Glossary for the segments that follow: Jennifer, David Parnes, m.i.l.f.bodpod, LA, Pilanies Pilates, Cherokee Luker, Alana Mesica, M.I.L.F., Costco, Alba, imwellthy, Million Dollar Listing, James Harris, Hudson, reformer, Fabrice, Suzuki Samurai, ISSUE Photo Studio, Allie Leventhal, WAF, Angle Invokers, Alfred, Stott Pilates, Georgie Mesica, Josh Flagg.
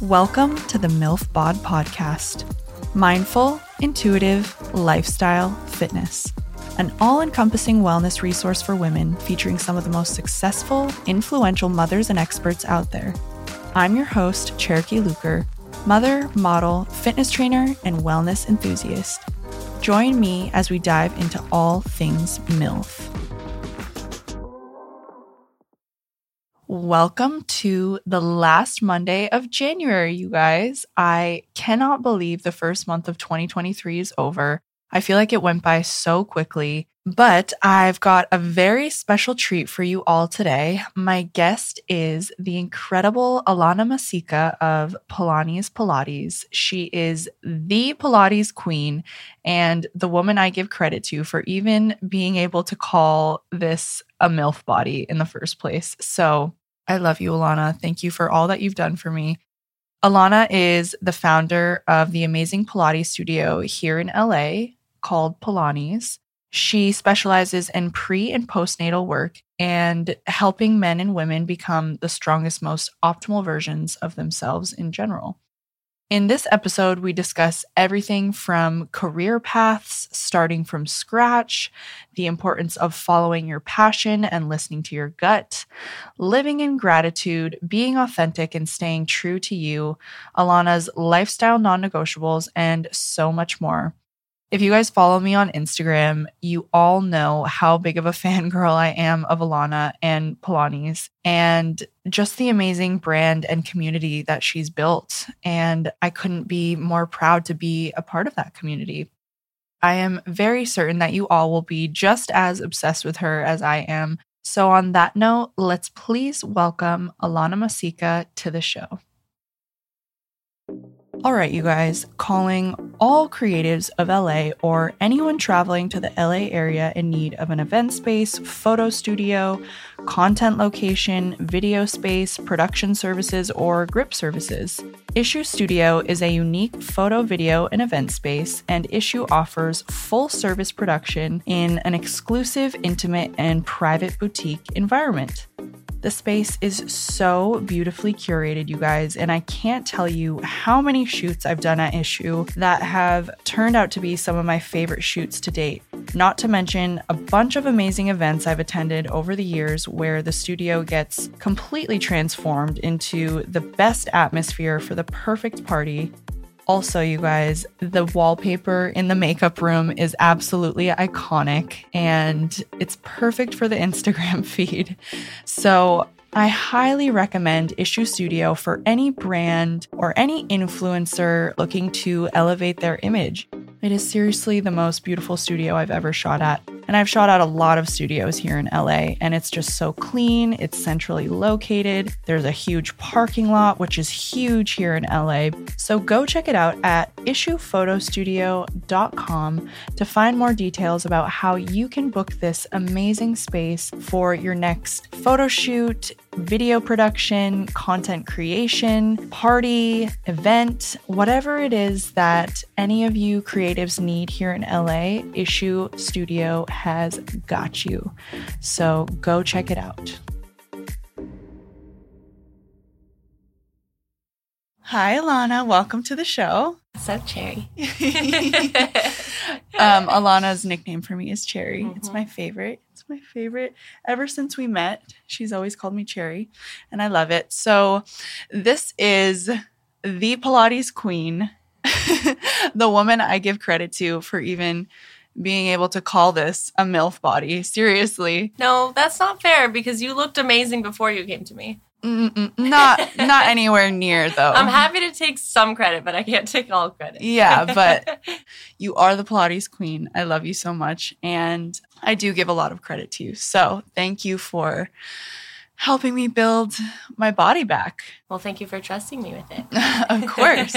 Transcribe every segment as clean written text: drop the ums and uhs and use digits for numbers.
Welcome to the MILF Bod Podcast, mindful, intuitive, lifestyle, fitness, an all-encompassing wellness resource for women featuring some of the most successful, influential mothers and experts out there. I'm your host, Cherokee Luker, mother, model, fitness trainer, and wellness enthusiast. Join me as we dive into all things MILF. Welcome to the last Monday of January, you guys. I cannot believe the first month of 2023 is over. I feel like it went by so quickly, but I've got a very special treat for you all today. My guest is the incredible Alana Mesica of Pilanies Pilates. She is the Pilates queen and the woman I give credit to for even being able to call this a MILF body in the first place. So I love you, Alana. Thank you for all that you've done for me. Alana is the founder of the amazing Pilates studio here in LA called Pilanies. She specializes in pre- and postnatal work and helping men and women become the strongest, most optimal versions of themselves in general. In this episode, we discuss everything from career paths, starting from scratch, the importance of following your passion and listening to your gut, living in gratitude, being authentic and staying true to you, Alana's lifestyle non-negotiables, and so much more. If you guys follow me on Instagram, you all know how big of a fangirl I am of Alana and Pilanies and just the amazing brand and community that she's built. And I couldn't be more proud to be a part of that community. I am very certain that you all will be just as obsessed with her as I am. So on that note, let's please welcome Alana Mesica to the show. All right, you guys, calling all creatives of LA or anyone traveling to the LA area in need of an event space, photo studio, content location, video space, production services, or grip services. ISSUE Studio is a unique photo, video, and event space, and ISSUE offers full-service production in an exclusive, intimate, and private boutique environment. The space is so beautifully curated, you guys, and I can't tell you how many shoots I've done at ISSUE that have turned out to be some of my favorite shoots to date. Not to mention a bunch of amazing events I've attended over the years where the studio gets completely transformed into the best atmosphere for the perfect party. Also, you guys, the wallpaper in the makeup room is absolutely iconic and it's perfect for the Instagram feed. So I highly recommend ISSUE Studio for any brand or any influencer looking to elevate their image. It is seriously the most beautiful studio I've ever shot at. And I've shot at a lot of studios here in LA, and it's just so clean. It's centrally located. There's a huge parking lot, which is huge here in LA. So go check it out at issuephotostudio.com to find more details about how you can book this amazing space for your next photo shoot, video production, content creation, party, event, whatever it is that any of you creatives need here in LA, ISSUE Studio has got you. So go check it out. Hi, Alana. Welcome to the show. What's up, Cherry? Alana's nickname for me is Cherry. Mm-hmm. It's my favorite. Ever since we met, she's always called me Cherry, and I love it. So this is the Pilates queen, the woman I give credit to for even being able to call this a MILF body. Seriously. No, that's not fair because you looked amazing before you came to me. Not anywhere near, though. I'm happy to take some credit, but I can't take all credit. Yeah, but you are the Pilates queen. I love you so much. And I do give a lot of credit to you. So thank you for helping me build my body back. Well, thank you for trusting me with it. Of course.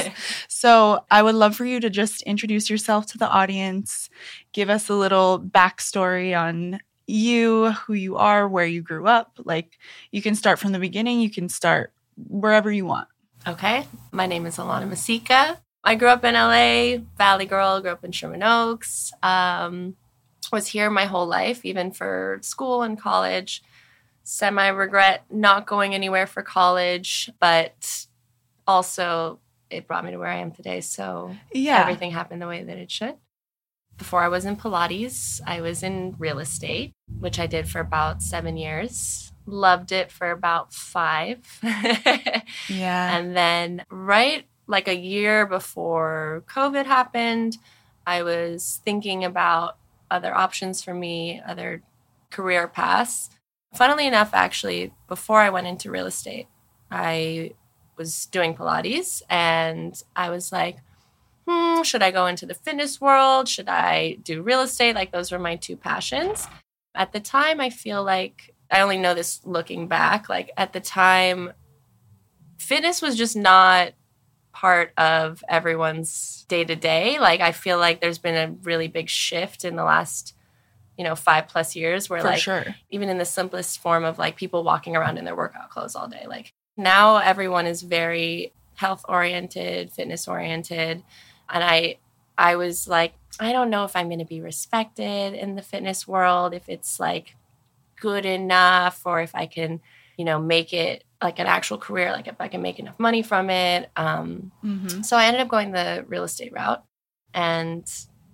So I would love for you to just introduce yourself to the audience, give us a little backstory on you, who you are, where you grew up. Like, you can start from the beginning. You can start wherever you want. Okay. My name is Alana Mesica. I grew up in LA, Valley girl, grew up in Sherman Oaks. Was here my whole life, even for school and college. semi-regret not going anywhere for college, but also it brought me to where I am today. So everything happened the way that it should. Before I was in Pilates, I was in real estate, which I did for about 7 years. Loved it for about 5. Yeah. And then right like a year before COVID happened, I was thinking about other options for me, other career paths. Funnily enough, actually, before I went into real estate, I was doing Pilates and I was like, should I go into the fitness world? Should I do real estate? Like those were my two passions. At the time, I feel like I only know this looking back. Like at the time, fitness was just not part of everyone's day-to-day. Like I feel like there's been a really big shift in the last, 5+ years where even in the simplest form of like people walking around in their workout clothes all day. Like now everyone is very health-oriented, fitness-oriented. And I was like, I don't know if I'm going to be respected in the fitness world, if it's like good enough or if I can, make it like an actual career, like if I can make enough money from it. So I ended up going the real estate route. And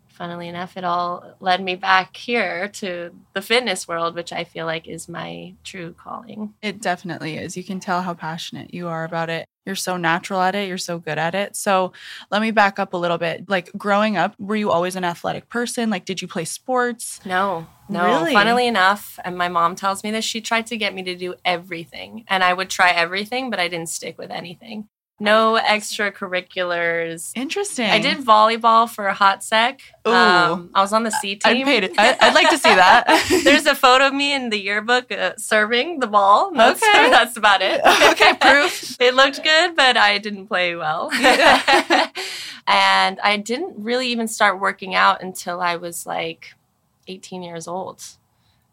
funnily enough, it all led me back here to the fitness world, which I feel like is my true calling. It definitely is. You can tell how passionate you are about it. You're so natural at it. You're so good at it. So let me back up a little bit. Like growing up, were you always an athletic person? Like, did you play sports? No. Really? Funnily enough, and my mom tells me this, she tried to get me to do everything. And I would try everything, but I didn't stick with anything. No extracurriculars. Interesting. I did volleyball for a hot sec. Ooh. I was on the C team. I'd like to see that. There's a photo of me in the yearbook serving the ball. That's about it. Okay, proof. It looked good, but I didn't play well. And I didn't really even start working out until I was like 18 years old.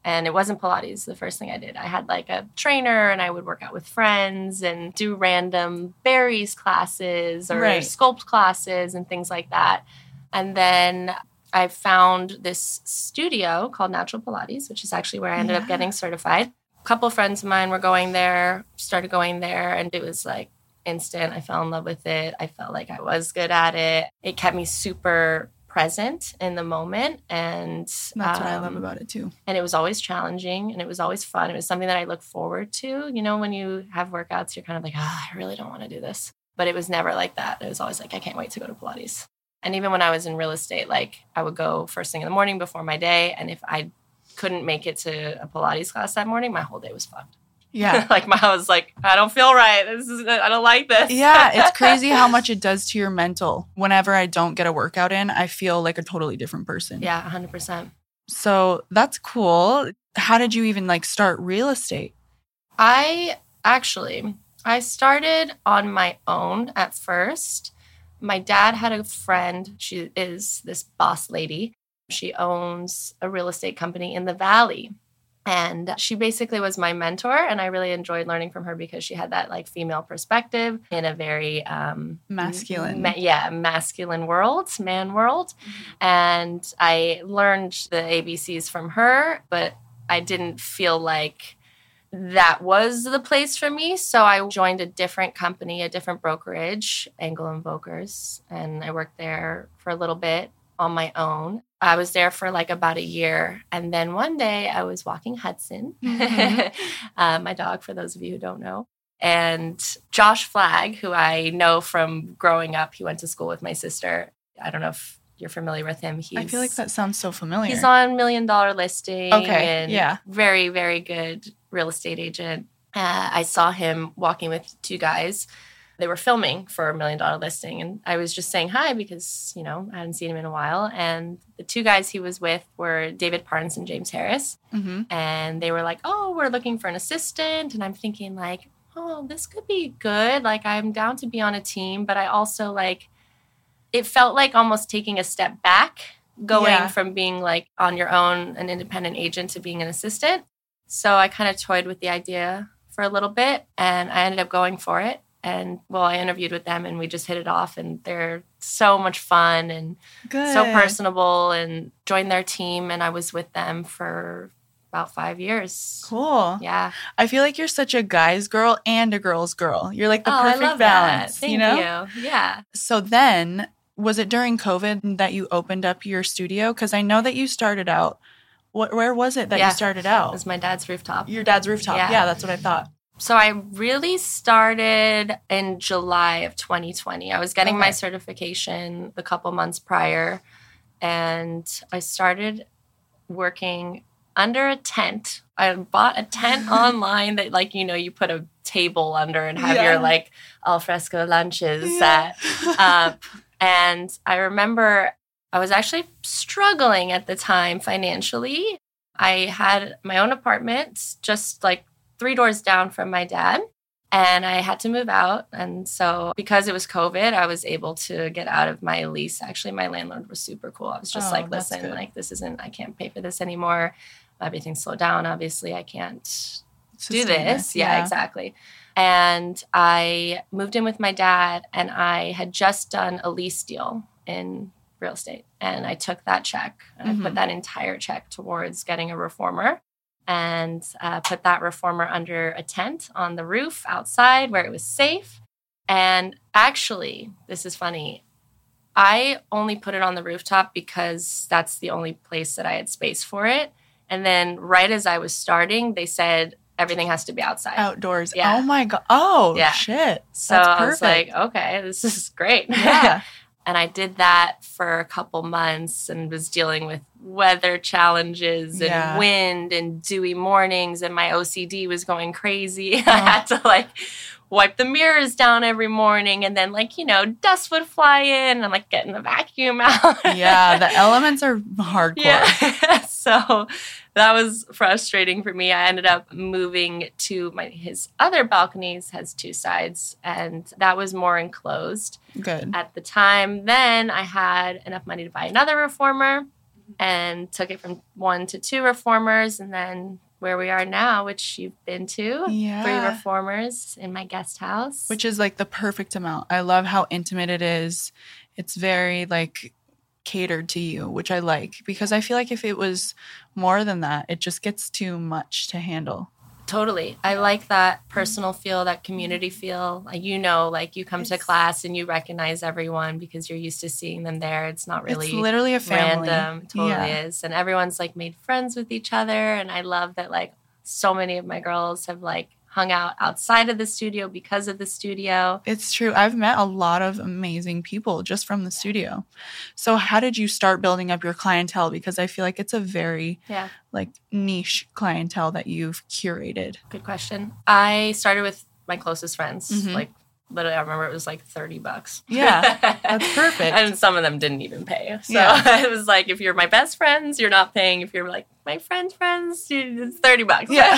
And it wasn't Pilates, the first thing I did. I had like a trainer and I would work out with friends and do random Barry's classes or sculpt classes and things like that. And then I found this studio called Natural Pilates, which is actually where I ended up getting certified. A couple of friends of mine were going there, started going there, and it was like instant. I fell in love with it. I felt like I was good at it. It kept me super present in the moment. And that's what I love about it too. And it was always challenging and it was always fun. It was something that I look forward to. When you have workouts, you're kind of like, I really don't want to do this. But it was never like that. It was always like, I can't wait to go to Pilates. And even when I was in real estate, like I would go first thing in the morning before my day. And if I couldn't make it to a Pilates class that morning, my whole day was fucked. Yeah. I was like, I don't feel right. I don't like this. Yeah. It's crazy how much it does to your mental. Whenever I don't get a workout in, I feel like a totally different person. Yeah. 100%. So that's cool. How did you even start real estate? I started on my own at first. My dad had a friend. She is this boss lady. She owns a real estate company in the Valley. And she basically was my mentor, and I really enjoyed learning from her because she had that female perspective in a very masculine world, man world. Mm-hmm. And I learned the ABCs from her, but I didn't feel like that was the place for me. So I joined a different company, a different brokerage, Angle Invokers, and I worked there for a little bit on my own. I was there for about a year. And then one day I was walking Hudson, my dog, for those of you who don't know. And Josh Flagg, who I know from growing up, he went to school with my sister. I don't know if you're familiar with him. I feel like that sounds so familiar. He's on Million Dollar Listing. Okay. And very, very good real estate agent. I saw him walking with two guys. They were filming for a $1 million listing. And I was just saying hi because, I hadn't seen him in a while. And the two guys he was with were David Parnes and James Harris. Mm-hmm. And they were like, oh, we're looking for an assistant. And I'm thinking oh, this could be good. I'm down to be on a team. But I also it felt like almost taking a step back, going from being on your own, an independent agent to being an assistant. So I kind of toyed with the idea for a little bit and I ended up going for it. And, I interviewed with them and we just hit it off. And they're so much fun and so personable and joined their team. And I was with them for about 5 years. Cool. Yeah. I feel like you're such a guy's girl and a girl's girl. You're like the perfect I love balance. That. Thank you. Know? You. Yeah. So then was it during COVID that you opened up your studio? Because I know that you started out. Where was it that you started out? It was my dad's rooftop. Your dad's rooftop. Yeah, that's what I thought. So I really started in July of 2020. I was getting my certification a couple months prior, and I started working under a tent. I bought a tent online that, like, you know, you put a table under and have your, like, al fresco lunches set up. And I remember I was actually struggling at the time financially. I had my own apartment just, like, 3 doors down from my dad, and I had to move out. And so because it was COVID, I was able to get out of my lease. Actually, my landlord was super cool. I was just like, listen, like, this isn't, I can't pay for this anymore. Everything's slowed down. Obviously, I can't do this. Yeah, exactly. And I moved in with my dad, and I had just done a lease deal in real estate. And I took that check and I put that entire check towards getting a reformer, and put that reformer under a tent on the roof outside where it was safe. And actually, this is funny, I only put it on the rooftop because that's the only place that I had space for it. And then right as I was starting, they said, everything has to be outside. Outdoors. Yeah. Oh, my God. Oh, shit. So I was like, okay, this is great. Yeah. And I did that for a couple months and was dealing with weather challenges and wind and dewy mornings. And my OCD was going crazy. I had to, like, wipe the mirrors down every morning. And then, like, you know, dust would fly in. And I'm, like, getting the vacuum out. Yeah, the elements are hardcore. Yeah. So that was frustrating for me. I ended up moving to his other balconies, has 2 sides. And that was more enclosed. Good. At the time, then I had enough money to buy another reformer and took it from 1 to 2 reformers. And then where we are now, which you've been to, 3 reformers in my guest house. Which is like the perfect amount. I love how intimate it is. It's very, like, catered to you, which I like, because I feel like if it was more than that, it just gets too much to handle. Totally. I like that personal feel, that community feel. You know, like, you come to class and you recognize everyone because you're used to seeing them there. It's not really, it's literally a family. Random. It totally is. And everyone's, like, made friends with each other. And I love that, like, so many of my girls have, like, hung out outside of the studio because of the studio. It's true. I've met a lot of amazing people just from the studio. So how did you start building up your clientele? Because I feel like it's a very like, niche clientele that you've curated. Good question. I started with my closest friends. Like, literally, I remember it was like $30. Yeah, that's perfect. And some of them didn't even pay. So it was like, if you're my best friends, you're not paying. If you're, like, my friends, it's $30. Yeah,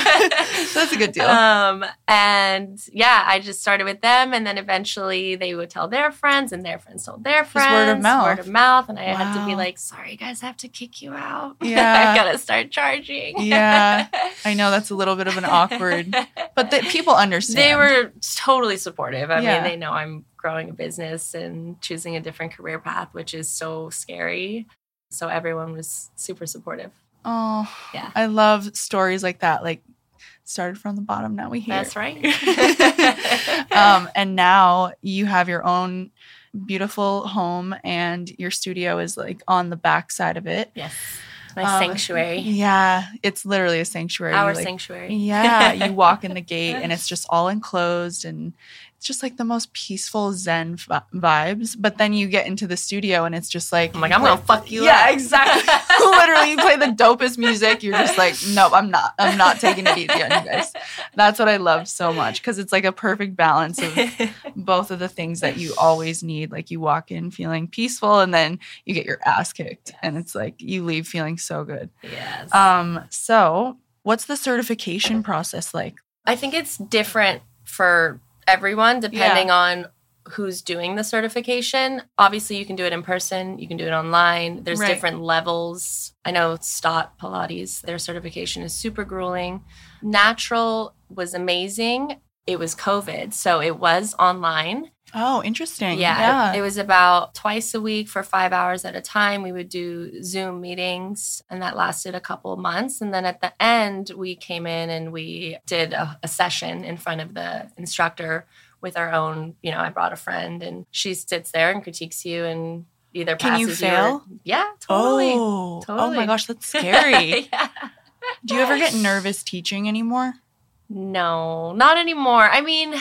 that's a good deal. And yeah, I just started with them, and then eventually they would tell their friends, and their friends told their friends. Just word of mouth. Word of mouth, and I had to be like, sorry guys, I have to kick you out. Yeah, I gotta start charging. Yeah, I know that's a little bit of an awkward, but people understand. They were totally supportive. I mean, they know I'm growing a business and choosing a different career path, which is so scary. So everyone was super supportive. Oh, yeah. I love stories like that. Like, started from the bottom, now we're here. That's right. And now you have your own beautiful home, and your studio is, like, on the back side of it. Yes. My sanctuary. Yeah. It's literally a sanctuary. Our sanctuary. Yeah. You walk in the gate and it's just all enclosed, and it's just like the most peaceful Zen vibes. But then you get into the studio and it's just like, I'm going to fuck you up. Yeah, exactly. Literally, you play the dopest music. You're just like, no, I'm not taking it easy on you guys. That's what I love so much, because it's like a perfect balance of both of the things that you always need. Like, you walk in feeling peaceful, and then you get your ass kicked. Yes. And it's like you leave feeling so good. Yes. So what's the certification process like? I think it's different for everyone depending on who's doing the certification. Obviously, you can do it in person. You can do it online. There's different levels. I know Stott Pilates, their certification is super grueling. Natural was amazing. It was COVID, so it was online. Oh, interesting. Yeah. It was about twice a week for 5 hours at a time. We would do Zoom meetings, and that lasted a couple of months. And then at the end, we came in and we did a session in front of the instructor with our own, you know, I brought a friend, and she sits there and critiques you and either passes you. Can you fail? Yeah, totally. Oh, totally. Oh my gosh, that's scary. Yeah. Do you ever get nervous teaching anymore? No, not anymore. I mean,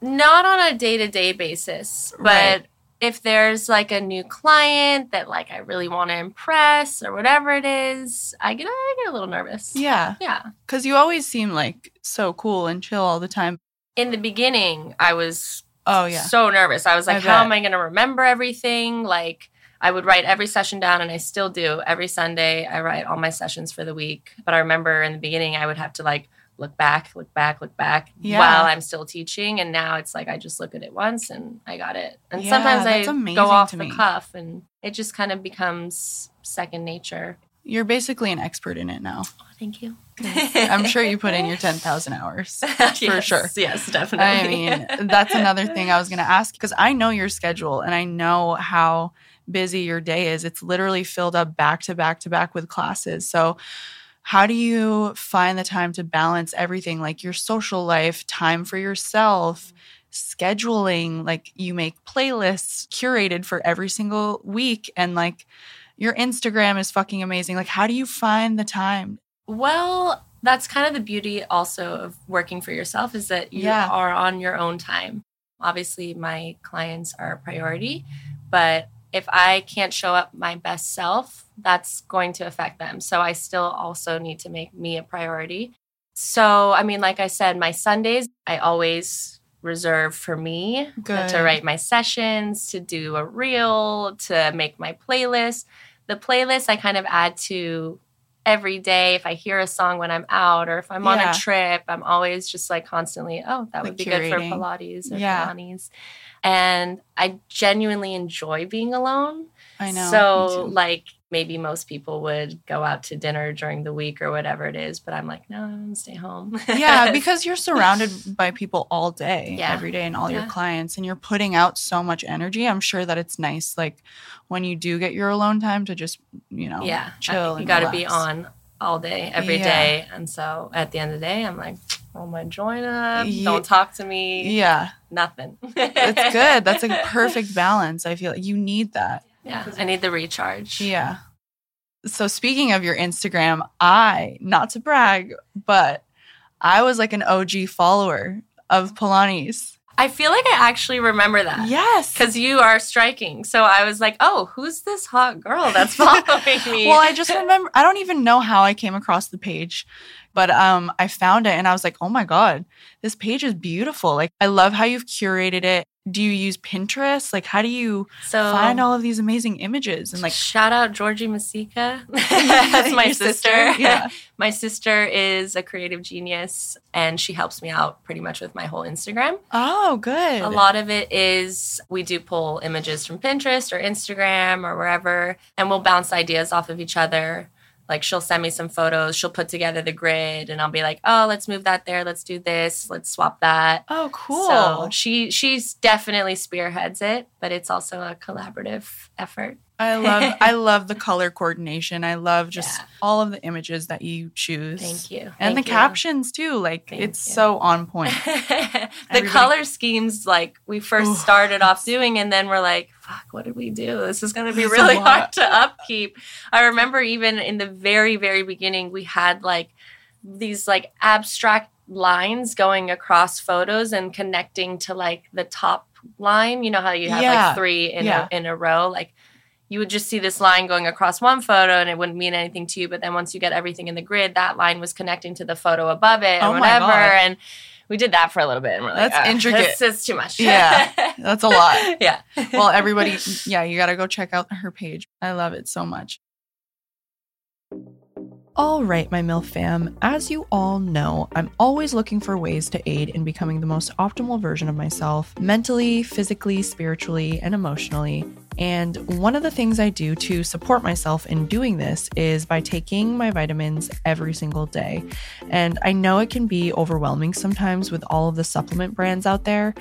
not on a day-to-day basis, but if there's like a new client that like I really want to impress or whatever it is, I get a little nervous. Yeah. Yeah. Because you always seem like so cool and chill all the time. In the beginning, I was so nervous. I was like, how am I going to remember everything? Like, I would write every session down, and I still do. Every Sunday, I write all my sessions for the week. But I remember in the beginning, I would have to like look back while I'm still teaching. And now it's like I just look at it once and I got it. And sometimes I go off the cuff and it just kind of becomes second nature. You're basically an expert in it now. Oh, thank you. I'm sure you put in your 10,000 hours. For sure. Yes, definitely. I mean, that's another thing I was going to ask, because I know your schedule and I know how busy your day is. It's literally filled up back to back to back with classes. So how do you find the time to balance everything, like your social life, time for yourself, scheduling? Like, you make playlists curated for every single week, and like your Instagram is fucking amazing. Like, how do you find the time? Well, that's kind of the beauty also of working for yourself, is that you are on your own time. Obviously, my clients are a priority, but if I can't show up my best self, that's going to affect them. So I still also need to make me a priority. So, I mean, like I said, my Sundays, I always reserve for me to write my sessions, to do a reel, to make my playlist. The playlist I kind of add to every day. If I hear a song when I'm out or if I'm on a trip, I'm always just like constantly, that would be curating. Good for Pilates or Pilanies. And I genuinely enjoy being alone. I know. So like maybe most people would go out to dinner during the week or whatever it is, but I'm like, no, I'm gonna stay home. Yeah, because you're surrounded by people all day, every day, and all your clients, and you're putting out so much energy. I'm sure that it's nice, like when you do get your alone time, to just, you know, chill. You got to be on all day, every day, and so at the end of the day, I'm like, roll my joint up, don't talk to me. Yeah. Nothing. It's good. That's a perfect balance. I feel like you need that. Yeah. I need the recharge. Yeah. So speaking of your Instagram, not to brag, but I was like an OG follower of Pilanies. I feel like I actually remember that. Yes. Because you are striking. So I was like, who's this hot girl that's following me? Well, I just remember, I don't even know how I came across the page, but I found it and I was like, oh my God, this page is beautiful. Like, I love how you've curated it. Do you use Pinterest? Like, how do you find all of these amazing images? And like, shout out Georgie Mesica. That's my sister. Yeah. My sister is a creative genius, and she helps me out pretty much with my whole Instagram. Oh, good. A lot of it is we do pull images from Pinterest or Instagram or wherever, and we'll bounce ideas off of each other. Like, she'll send me some photos, she'll put together the grid, and I'll be like, let's move that there, let's do this, let's swap that. Oh, cool. So she's definitely spearheads it, but it's also a collaborative effort. I love the color coordination. I love just all of the images that you choose. Thank you. And the captions too. Like, it's so on point. The color schemes, like, we first started off doing, and then we're like, fuck, what did we do? This is going to be really hard to upkeep. I remember even in the very, very beginning, we had like these like abstract lines going across photos and connecting to like the top line. You know how you have like three in a row, like, you would just see this line going across one photo and it wouldn't mean anything to you. But then once you get everything in the grid, that line was connecting to the photo above it or whatever. And we did that for a little bit. And we're like, that's intricate. This is too much. Yeah, that's a lot. Yeah. Well, everybody, you got to go check out her page. I love it so much. All right, my MILF fam, as you all know, I'm always looking for ways to aid in becoming the most optimal version of myself, mentally, physically, spiritually, and emotionally. And one of the things I do to support myself in doing this is by taking my vitamins every single day. And I know it can be overwhelming sometimes with all of the supplement brands out there,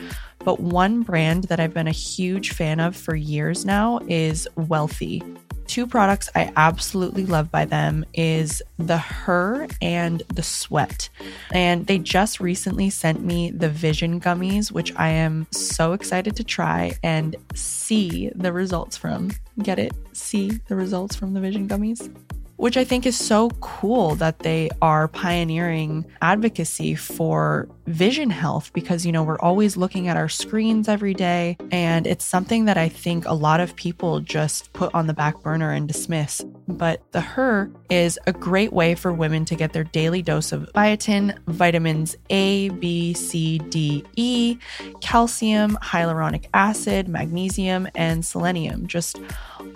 But one brand that I've been a huge fan of for years now is Wealthy. Two products I absolutely love by them is the Her and the Sweat. And they just recently sent me the Vision Gummies, which I am so excited to try and see the results from. Get it? See the results from the Vision Gummies? Which I think is so cool that they are pioneering advocacy for vision health because, you know, we're always looking at our screens every day. And it's something that I think a lot of people just put on the back burner and dismiss. But the Her is a great way for women to get their daily dose of biotin, vitamins A, B, C, D, E, calcium, hyaluronic acid, magnesium, and selenium. Just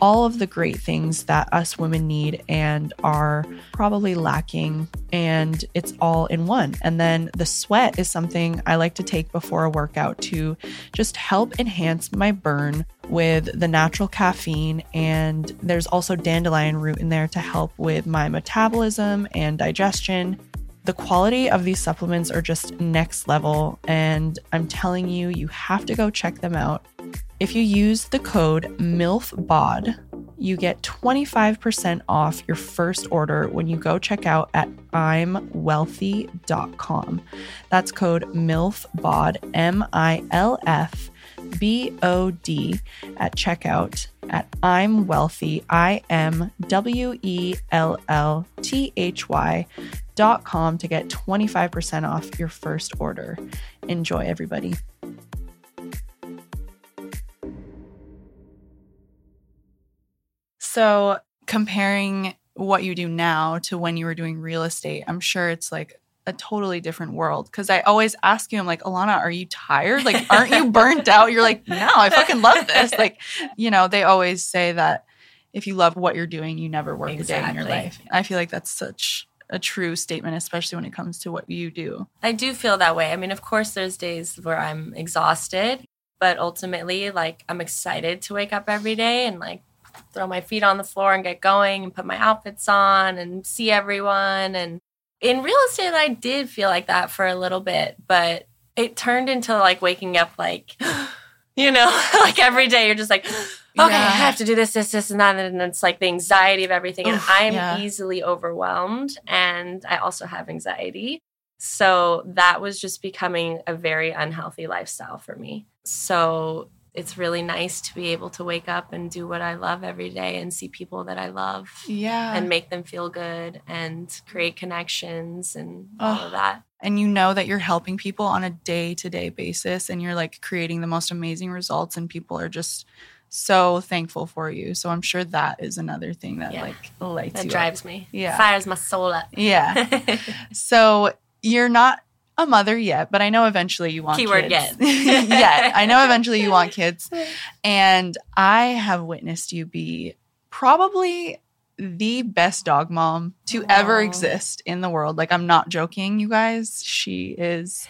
all of the great things that us women need and are probably lacking, and it's all in one. And then the Sweat is something I like to take before a workout to just help enhance my burn with the natural caffeine. And there's also dandelion root in there to help with my metabolism and digestion. The quality of these supplements are just next level. And I'm telling you, you have to go check them out. If you use the code MILFBOD, you get 25% off your first order when you go check out at imwellthy.com. That's code MILFBOD, MILFBOD at checkout at ImWealthy, IMWELLTHY.com to get 25% off your first order. Enjoy, everybody. So comparing what you do now to when you were doing real estate, I'm sure it's like a totally different world. Because I always ask you, I'm like, Alana, are you tired? Like, aren't you burnt out? You're like, no, I fucking love this. Like, you know, they always say that if you love what you're doing, you never work a day in your life. I feel like that's such a true statement, especially when it comes to what you do. I do feel that way. I mean, of course, there's days where I'm exhausted, but ultimately, like, I'm excited to wake up every day and like, throw my feet on the floor and get going and put my outfits on and see everyone. And in real estate, I did feel like that for a little bit, but it turned into like waking up like, you know, like every day you're just like, okay, yeah. I have to do this, and that. And it's like the anxiety of everything. Oof, and I'm easily overwhelmed. And I also have anxiety. So that was just becoming a very unhealthy lifestyle for me. So it's really nice to be able to wake up and do what I love every day and see people that I love and make them feel good and create connections and all of that. And you know that you're helping people on a day-to-day basis and you're like creating the most amazing results and people are just so thankful for you. So I'm sure that is another thing that like lights that you drives up. Me. Yeah. Fires my soul up. Yeah. So you're not a mother yet, but I know eventually you want Keyword kids. Keyword yet. I know eventually you want kids. And I have witnessed you be probably the best dog mom to ever exist in the world. Like, I'm not joking, you guys. She is.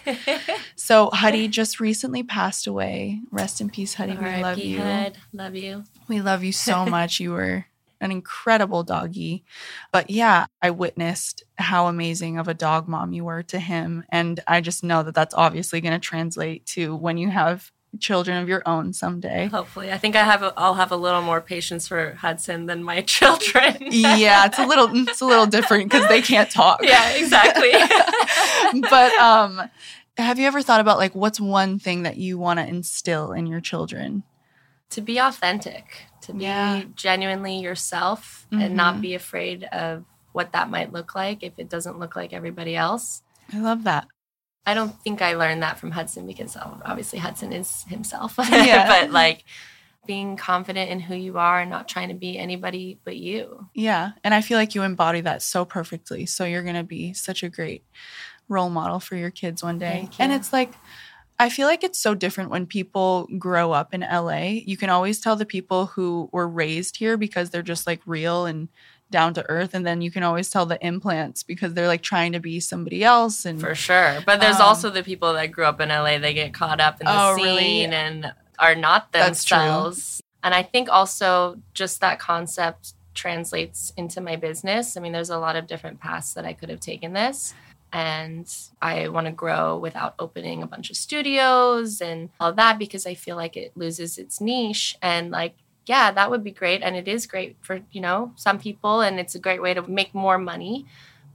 So Huddy just recently passed away. Rest in peace, Huddy. We love you. Hud. Love you. We love you so much. You were an incredible doggy. But yeah, I witnessed how amazing of a dog mom you were to him. And I just know that that's obviously going to translate to when you have children of your own someday. Hopefully. I think I'll have a little more patience for Hudson than my children. Yeah, it's a little different because they can't talk. Yeah, exactly. But have you ever thought about like what's one thing that you want to instill in your children? To be authentic, to be genuinely yourself and not be afraid of what that might look like if it doesn't look like everybody else. I love that. I don't think I learned that from Hudson because obviously Hudson is himself. Yeah. But like being confident in who you are and not trying to be anybody but you. Yeah. And I feel like you embody that so perfectly. So you're going to be such a great role model for your kids one day. And it's like, I feel like it's so different when people grow up in LA. You can always tell the people who were raised here because they're just like real and down to earth. And then you can always tell the implants because they're like trying to be somebody else. And for sure. But there's also the people that grew up in LA. They get caught up in the scene and are not themselves. And I think also just that concept translates into my business. I mean, there's a lot of different paths that I could have taken this. And I want to grow without opening a bunch of studios and all that, because I feel like it loses its niche. And like, yeah, that would be great. And it is great for, you know, some people, and it's a great way to make more money.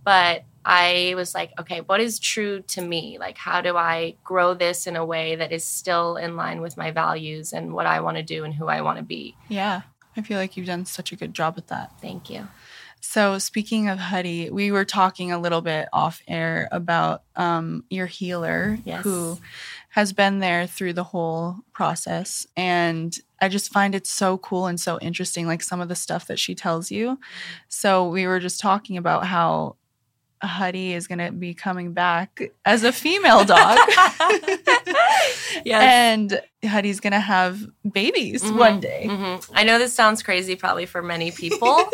But I was like, okay, what is true to me? Like, how do I grow this in a way that is still in line with my values and what I want to do and who I want to be? Yeah. I feel like you've done such a good job with that. Thank you. So speaking of Huddy, we were talking a little bit off air about your healer, yes, who has been there through the whole process. And I just find it so cool and so interesting, like some of the stuff that she tells you. So we were just talking about how Huddy is going to be coming back as a female dog. Yes. And Huddy's going to have babies one day. Mm-hmm. I know this sounds crazy probably for many people.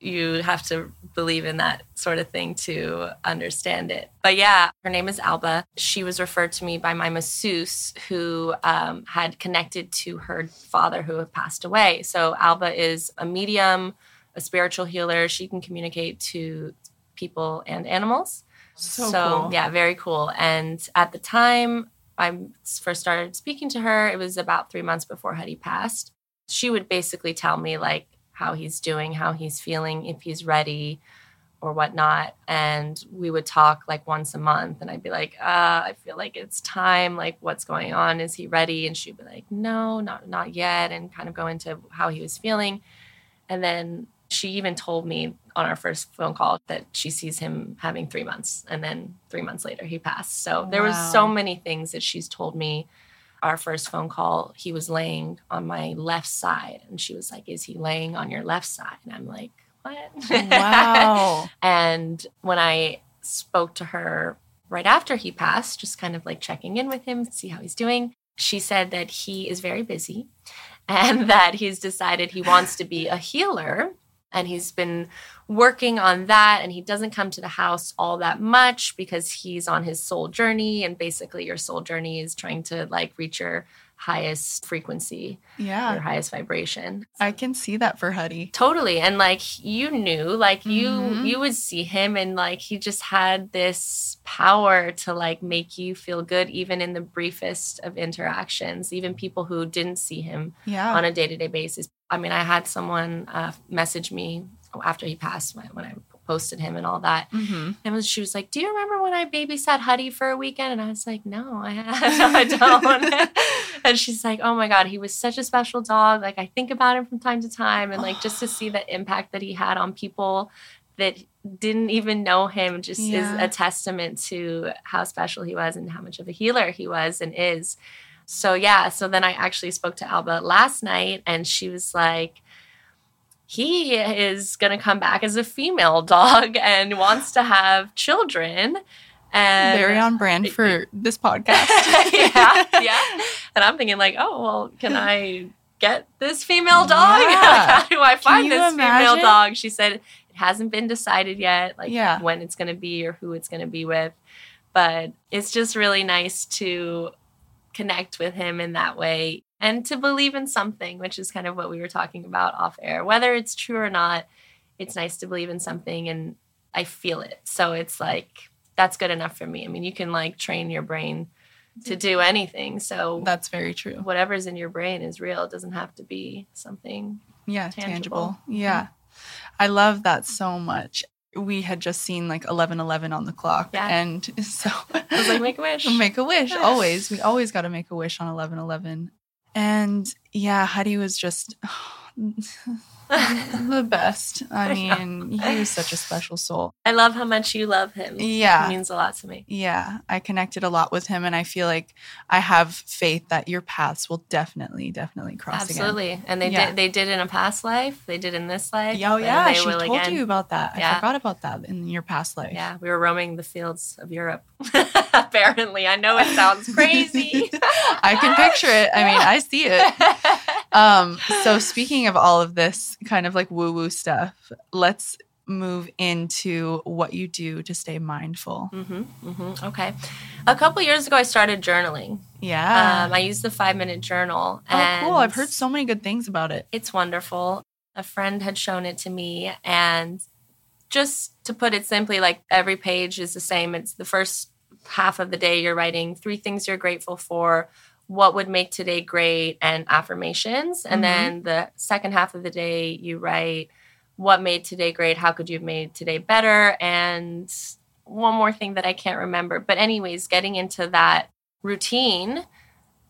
You have to believe in that sort of thing to understand it. But yeah, her name is Alba. She was referred to me by my masseuse, who had connected to her father who had passed away. So Alba is a medium, a spiritual healer. She can communicate to people and animals. So cool. Yeah, very cool. And at the time I first started speaking to her, it was about 3 months before Huddy passed. She would basically tell me like, how he's doing, how he's feeling, if he's ready or whatnot. And we would talk like once a month, and I'd be like, I feel like it's time. Like, what's going on? Is he ready? And she'd be like, no, not yet. And kind of go into how he was feeling. And then she even told me on our first phone call that she sees him having 3 months. And then 3 months later he passed. So there was so many things that she's told me. Our first phone call, he was laying on my left side. And she was like, is he laying on your left side? And I'm like, what? Wow. And when I spoke to her right after he passed, just kind of like checking in with him, see how he's doing, she said that he is very busy and that he's decided he wants to be a healer. And he's been working on that, and he doesn't come to the house all that much because he's on his soul journey. And basically your soul journey is trying to like reach your highest frequency, your highest vibration. I can see that for Huddy. Totally. And like, you knew, like you would see him, and like, he just had this power to like make you feel good, even in the briefest of interactions, even people who didn't see him on a day-to-day basis. I mean, I had someone message me after he passed when I posted him and all that. Mm-hmm. And she was like, do you remember when I babysat Huddy for a weekend? And I was like, no, I don't. And she's like, oh my God, he was such a special dog. Like, I think about him from time to time. And like, just to see the impact that he had on people that didn't even know him just is a testament to how special he was and how much of a healer he was and is. So yeah, so then I actually spoke to Alba last night, and she was like, he is going to come back as a female dog and wants to have children. And very on brand for this podcast. Yeah. And I'm thinking like, oh, well, can I get this female dog? How do I find this female dog? She said it hasn't been decided yet, like when it's going to be or who it's going to be with. But it's just really nice to connect with him in that way and to believe in something, which is kind of what we were talking about off air. Whether it's true or not, it's nice to believe in something, and I feel it. So it's like, that's good enough for me. I mean, you can like train your brain to do anything. So that's very true. Whatever's in your brain is real. It doesn't have to be something tangible. Yeah. I love that so much. We had just seen like 11:11 on the clock, and so I was like, "Make a wish, make a wish." Yeah. Always, we always got to make a wish on 11:11, and Huddy was just the best. I mean, he was such a special soul. I love how much you love him. Yeah, it means a lot to me. Yeah, I connected a lot with him, and I feel like I have faith that your paths will definitely cross. Absolutely. Again. And they did in a past life. They did in this life. Oh yeah, she told you about that. I forgot about that in your past life. Yeah, we were roaming the fields of Europe. Apparently, I know it sounds crazy. I can picture it. I mean, I see it. So speaking of all of this kind of like woo-woo stuff, let's move into what you do to stay mindful. Okay. A couple years ago, I started journaling. Yeah. I use the 5-minute journal. And oh, cool. I've heard so many good things about it. It's wonderful. A friend had shown it to me, and just to put it simply, like every page is the same. It's the first half of the day you're writing 3 things you're grateful for, what would make today great, and affirmations. And then the second half of the day you write what made today great, how could you have made today better, and one more thing that I can't remember. But anyways, getting into that routine,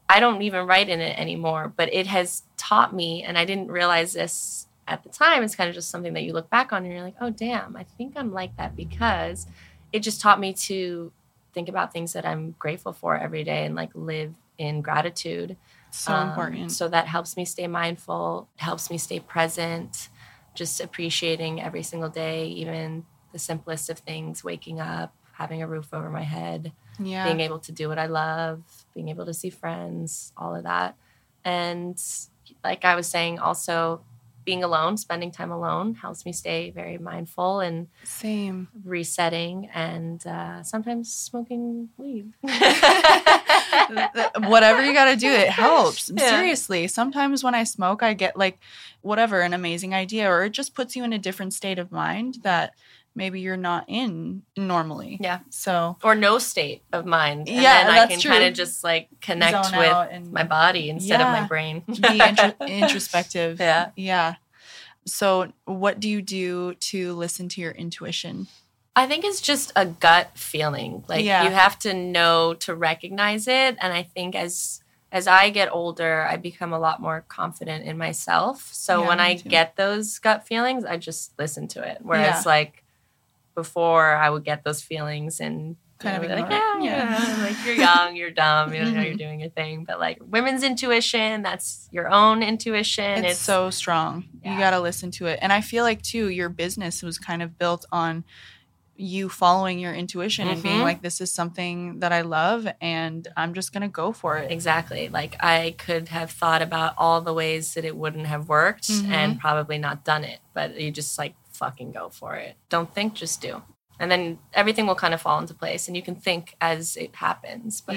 I don't even write in it anymore, but it has taught me, and I didn't realize this at the time, it's kind of just something that you look back on and you're like, oh, damn, I think I'm like that, because it just taught me to think about things that I'm grateful for every day and like live in gratitude. So important. So that helps me stay mindful, helps me stay present, just appreciating every single day, even the simplest of things, waking up, having a roof over my head, being able to do what I love, being able to see friends, all of that. And like I was saying, also being alone, spending time alone helps me stay very mindful and resetting, and sometimes smoking weed. Whatever you got to do, it helps. Yeah. Seriously, sometimes when I smoke, I get like whatever, an amazing idea, or it just puts you in a different state of mind that maybe you're not in normally. Yeah. So, or no state of mind. And then I can kind of just like connect zone with and, my body instead of my brain. Be introspective. Yeah. So what do you do to listen to your intuition? I think it's just a gut feeling. Like you have to know to recognize it. And I think as I get older, I become a lot more confident in myself. So when I get those gut feelings, I just listen to it. Whereas like, before I would get those feelings and kind of like, like you're young, you're dumb, you don't know you're doing your thing. But like women's intuition, that's your own intuition. It's so strong. Yeah. You got to listen to it. And I feel like too, your business was kind of built on you following your intuition and being like, this is something that I love and I'm just going to go for it. Exactly. Like I could have thought about all the ways that it wouldn't have worked and probably not done it, but you just like, fucking go for it. Don't think, just do. And then everything will kind of fall into place and you can think as it happens, but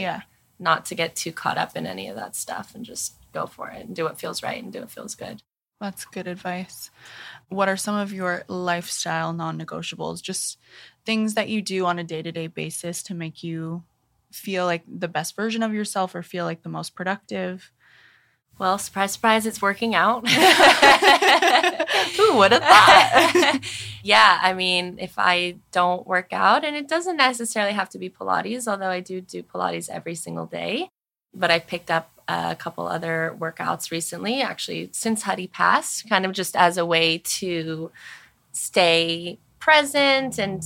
not to get too caught up in any of that stuff, and just go for it and do what feels right and do what feels good. That's good advice. What are some of your lifestyle non-negotiables? Just things that you do on a day-to-day basis to make you feel like the best version of yourself or feel like the most productive? Well, surprise, surprise, it's working out. Who would have thought? I mean, if I don't work out, and it doesn't necessarily have to be Pilates, although I do Pilates every single day. But I picked up a couple other workouts recently, actually, since Huddy passed, kind of just as a way to stay present and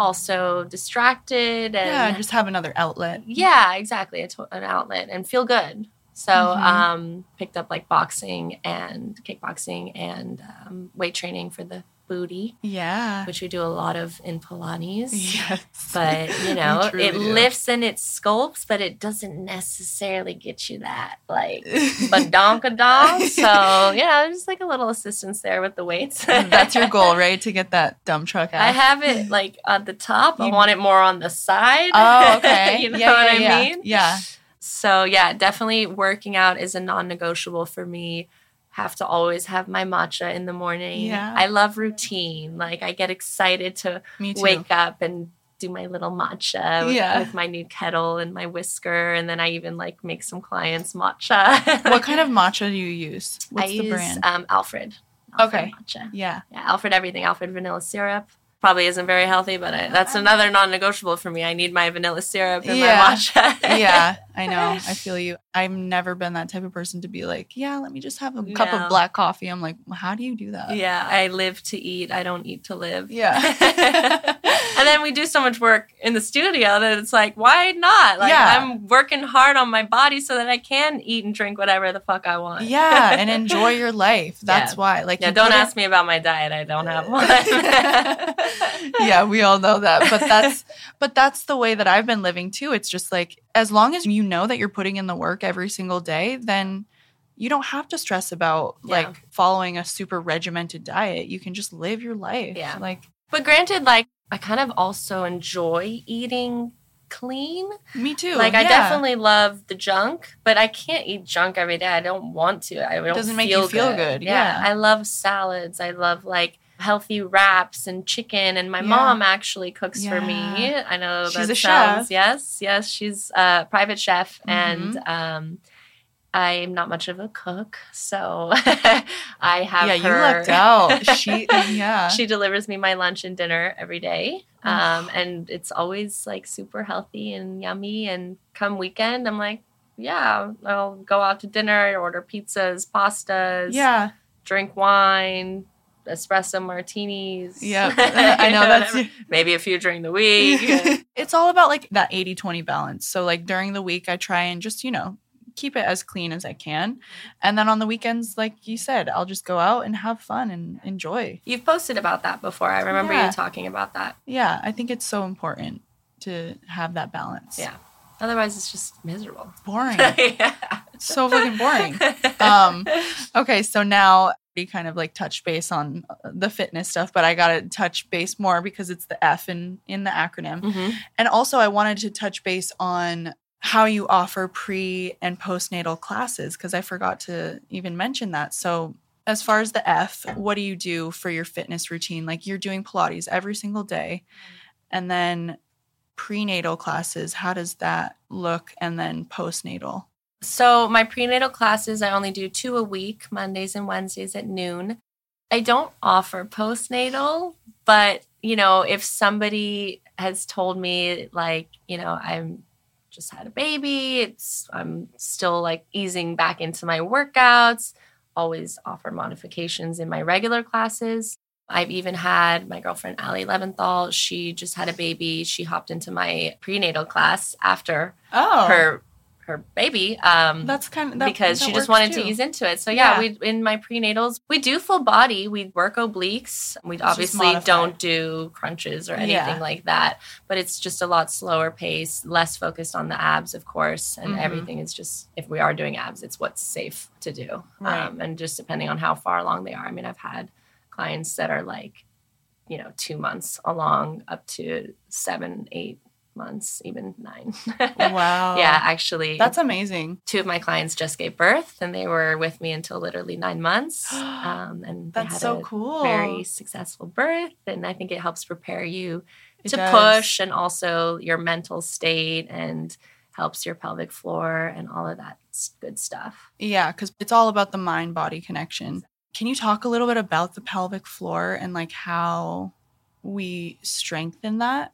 also distracted. And just have another outlet. Yeah, exactly. An outlet and feel good. So picked up like boxing and kickboxing and weight training for the booty. Yeah. Which we do a lot of in Pilates. Yes. But, you know, it lifts and it sculpts, but it doesn't necessarily get you that like badonkadonk. So, just like a little assistance there with the weights. That's your goal, right? To get that dump truck out. I have it like on the top. I want it more on the side. Oh, okay. you know what I mean? Yeah. So, definitely working out is a non-negotiable for me. Have to always have my matcha in the morning. Yeah. I love routine. Like, I get excited to wake up and do my little matcha with my new kettle and my whisker. And then I even, like, make some clients matcha. What kind of matcha do you use? What's the brand? Alfred. Okay. Matcha. Yeah. Alfred everything. Alfred vanilla syrup. Probably isn't very healthy, but that's another non-negotiable for me. I need my vanilla syrup and my matcha. I know. I feel you. I've never been that type of person to be like, let me just have a cup of black coffee. I'm like, well, how do you do that? Yeah, I live to eat. I don't eat to live. Yeah. And then we do so much work in the studio that it's like, why not? Like, I'm working hard on my body so that I can eat and drink whatever the fuck I want. Yeah, and enjoy your life. That's why. Like, don't ask me about my diet. I don't have one. Yeah, we all know that. But that's the way that I've been living too. It's just like, as long as you know that you're putting in the work every single day, then you don't have to stress about like following a super regimented diet. You can just live your life. Yeah. But granted, like I kind of also enjoy eating clean. Me too. Like I definitely love the junk, but I can't eat junk every day. I don't want to. It doesn't make you feel good. Yeah. I love salads. I love like healthy wraps and chicken. And my mom actually cooks for me. I know she's a chef. Yes, she's a private chef, and I'm not much of a cook, so I have her. Yeah, you lucked out. She delivers me my lunch and dinner every day, and it's always like super healthy and yummy. And come weekend, I'm like, I'll go out to dinner, order pizzas, pastas, drink wine, espresso martinis. Yeah, I know that's maybe a few during the week. It's all about like that 80-20 balance. So like during the week, I try and just keep it as clean as I can. And then on the weekends, like you said, I'll just go out and have fun and enjoy. You've posted about that before. I remember you talking about that. Yeah, I think it's so important to have that balance. Yeah. Otherwise, it's just miserable. Boring. It's so fucking boring. Okay, so now we kind of like touch base on the fitness stuff, but I got to touch base more because it's the F in the acronym. Mm-hmm. And also I wanted to touch base on how you offer pre- and postnatal classes, because I forgot to even mention that. So as far as the F, what do you do for your fitness routine? Like you're doing Pilates every single day, and then prenatal classes, how does that look? And then postnatal? So my prenatal classes, I only do 2 a week, Mondays and Wednesdays at noon. I don't offer postnatal, but, if somebody has told me like, I'm just had a baby, I'm still like easing back into my workouts, always offer modifications in my regular classes. I've even had my girlfriend Allie Leventhal, she just had a baby, she hopped into my prenatal class after her baby, that's kind of because she just wanted to ease into it. So we in my prenatals, we do full body. We work obliques. We obviously don't do crunches or anything like that. But it's just a lot slower pace, less focused on the abs, of course, and everything is just, if we are doing abs, it's what's safe to do, right. And just depending on how far along they are. I mean, I've had clients that are like, 2 months along, up to 7, 8. Months, even 9. Wow. Yeah, actually. That's amazing. 2 of my clients just gave birth, and they were with me until literally 9 months. And that's so cool. Very successful birth. And I think it helps prepare you push, and also your mental state, and helps your pelvic floor and all of that good stuff. Yeah, because it's all about the mind-body connection. Can you talk a little bit about the pelvic floor and like how we strengthen that?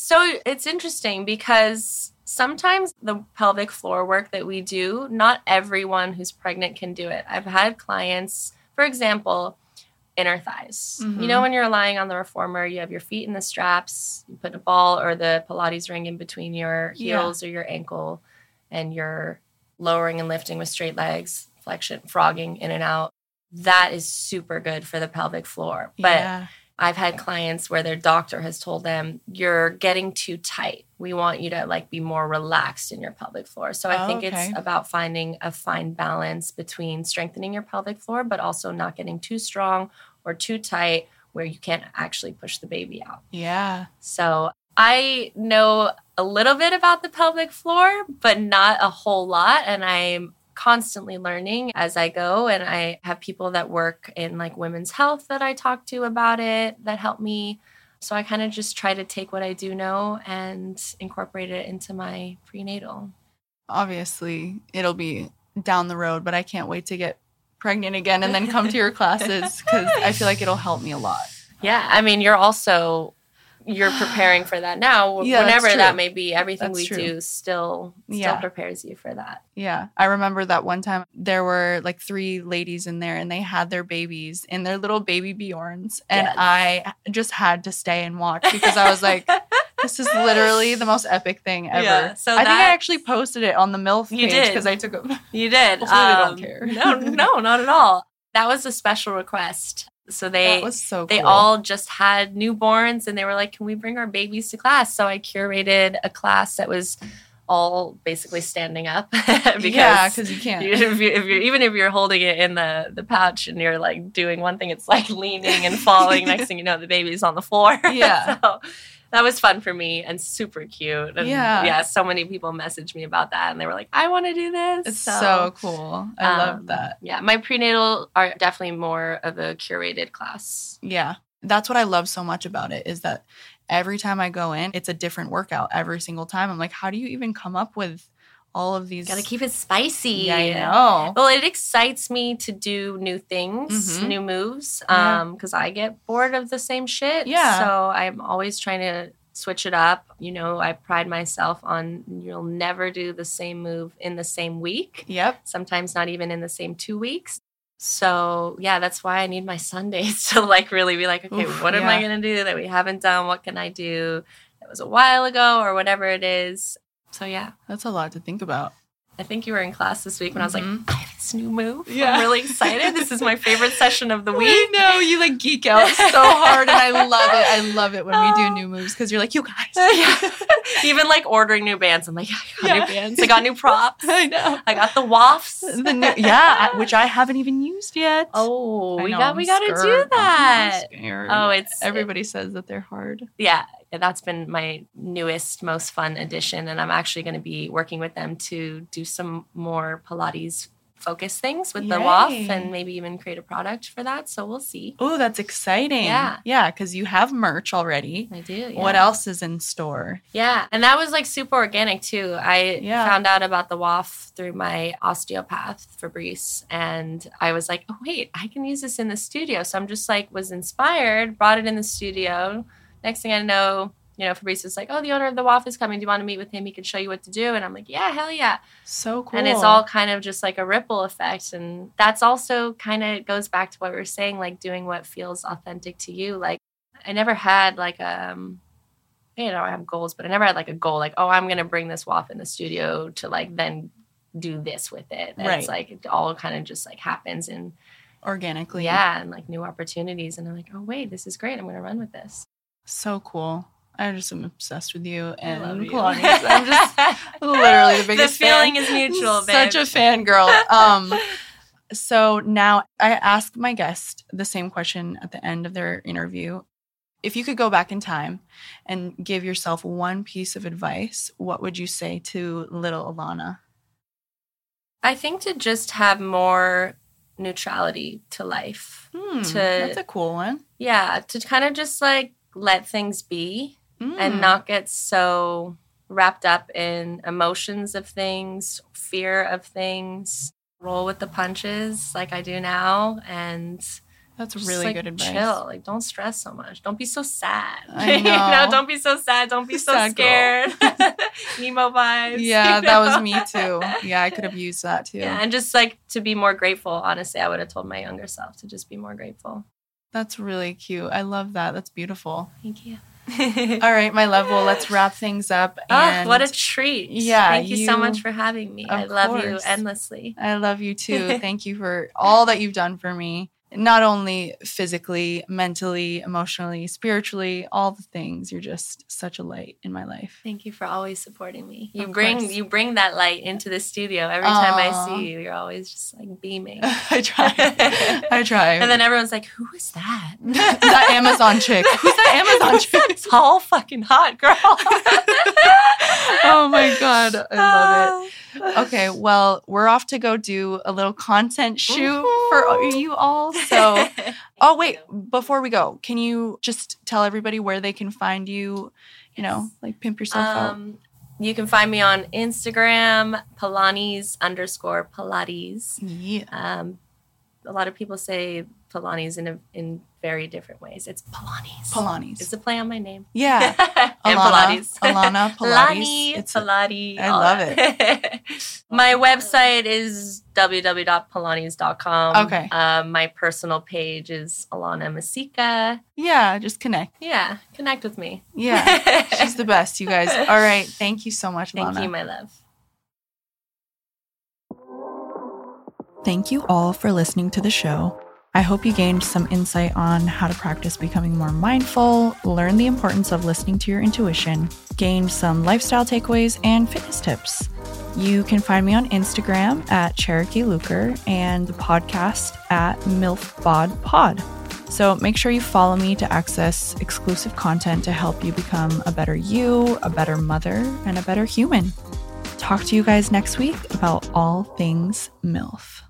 So it's interesting because sometimes the pelvic floor work that we do, not everyone who's pregnant can do it. I've had clients, for example, inner thighs. Mm-hmm. When you're lying on the reformer, you have your feet in the straps, you put a ball or the Pilates ring in between your heels or your ankle, and you're lowering and lifting with straight legs, flexion, frogging in and out. That is super good for the pelvic floor. But I've had clients where their doctor has told them, you're getting too tight. We want you to like be more relaxed in your pelvic floor. So I think it's about finding a fine balance between strengthening your pelvic floor, but also not getting too strong or too tight where you can't actually push the baby out. Yeah. So I know a little bit about the pelvic floor, but not a whole lot. And I'm constantly learning as I go. And I have people that work in like women's health that I talk to about it that help me. So I kind of just try to take what I do know and incorporate it into my prenatal. Obviously, it'll be down the road, but I can't wait to get pregnant again and then come to your classes, because I feel like it'll help me a lot. Yeah. I mean, you're preparing for that now. Yeah, whenever that may be, everything we do still prepares you for that. Yeah. I remember that one time there were like 3 ladies in there, and they had their babies in their little baby Bjorns. And I just had to stay and watch, because I was like, this is literally the most epic thing ever. Yeah, so I think I actually posted it on the MILF page because I took it. You did. I don't care. No, not at all. That was a special request. So they all just had newborns, and they were like, can we bring our babies to class? So I curated a class that was all basically standing up. Because you can't. Even if you're holding it in the pouch and you're like doing one thing, it's like leaning and falling. Next thing you know, the baby's on the floor. Yeah. So that was fun for me and super cute. And yeah, so many people messaged me about that and they were like, I want to do this. It's so cool. I love that. Yeah, my prenatal are definitely more of a curated class. Yeah, that's what I love so much about it is that every time I go in, it's a different workout every single time. I'm like, how do you even come up with all of these? Gotta keep it spicy. Yeah, I know. Well, it excites me to do new things, new moves, because I get bored of the same shit. Yeah. So I'm always trying to switch it up. You know, I pride myself on you'll never do the same move in the same week. Yep. Sometimes not even in the same 2 weeks. So, yeah, that's why I need my Sundays to, like, really be like, okay, what am I going to do that we haven't done? What can I do that was a while ago or whatever it is? So, yeah. That's a lot to think about. I think you were in class this week when I was like, I have this new move. Yeah. I'm really excited. This is my favorite session of the week. I know. You, like, geek out so hard, and I love it. I love it when we do new moves because you're like, you guys. Yeah. Even, like, ordering new bands. I'm like, I got new bands. I got new props. I know. I got the WAFs. Which I haven't even used yet. Oh, we got to do that. Everybody says that they're hard. Yeah. That's been my newest, most fun addition. And I'm actually going to be working with them to do some more Pilates focus things with the WAF and maybe even create a product for that. So we'll see. Oh, that's exciting. Yeah. Yeah. Because you have merch already. I do. Yeah. What else is in store? Yeah. And that was like super organic too. I found out about the WAF through my osteopath, Fabrice. And I was like, oh, wait, I can use this in the studio. So I'm just like, was inspired, brought it in the studio. Next thing I know, you know, Fabrice was like, oh, the owner of the WAF is coming. Do you want to meet with him? He can show you what to do. And I'm like, yeah, hell yeah. So cool. And it's all kind of just like a ripple effect. And that's also kind of goes back to what we were saying, like doing what feels authentic to you. Like I never had like a, you know, I have goals, but I never had like a goal like, oh, I'm going to bring this WAF in the studio to like then do this with it. And it's like it all kind of just like happens and organically. Yeah. And like new opportunities. And I'm like, oh, wait, this is great. I'm going to run with this. So cool. I just am obsessed with you and Pilates. I'm just literally the biggest fan. The feeling is mutual, babe. Such a fangirl. So now I ask my guest the same question at the end of their interview. If you could go back in time and give yourself one piece of advice, what would you say to little Alana? I think to just have more neutrality to life. That's a cool one. Yeah, to kind of just like, let things be and not get so wrapped up in emotions of things, fear of things, roll with the punches like I do now. And that's really like, good advice. Chill. Like, don't stress so much. Don't be so sad. I know. Don't be so sad. Don't be so scared. Emo vibes. Yeah, that was me too. Yeah, I could have used that too. Yeah, and just like to be more grateful. Honestly, I would have told my younger self to just be more grateful. That's really cute. I love that. That's beautiful. Thank you. All right, my love. Well, let's wrap things up. And what a treat. Yeah. Thank you so much for having me. I love you endlessly. I love you too. Thank you for all that you've done for me. Not only physically, mentally, emotionally, spiritually, all the things. You're just such a light in my life. Thank you for always supporting me. You bring that light into the studio. Every time I see you, you're always just like beaming. I try. And then everyone's like, who is that? That Amazon chick. Who's that Amazon chick? It's all fucking hot, girl. Oh my God. I love it. Okay, well, we're off to go do a little content shoot for you all. So, oh, wait, before we go, can you just tell everybody where they can find you, you know, like pimp yourself out? You can find me on Instagram, Pilanies_Pilates. Yeah. A lot of people say Pilanies in very different ways. It's Pilanies. Pilanies. It's a play on my name. Yeah. And Alana, Pilates. Alana Pilates. It's Pilates. I love it. My website is www.pilanes.com. Okay. My personal page is Alana Mesica. Yeah, just connect. Yeah, connect with me. Yeah. She's the best, you guys. All right. Thank you so much, Alana. Thank you, my love. Thank you all for listening to the show. I hope you gained some insight on how to practice becoming more mindful, learn the importance of listening to your intuition, gained some lifestyle takeaways and fitness tips. You can find me on Instagram at Cherokee Luker and the podcast at MILFBodPod. So make sure you follow me to access exclusive content to help you become a better you, a better mother, and a better human. Talk to you guys next week about all things MILF.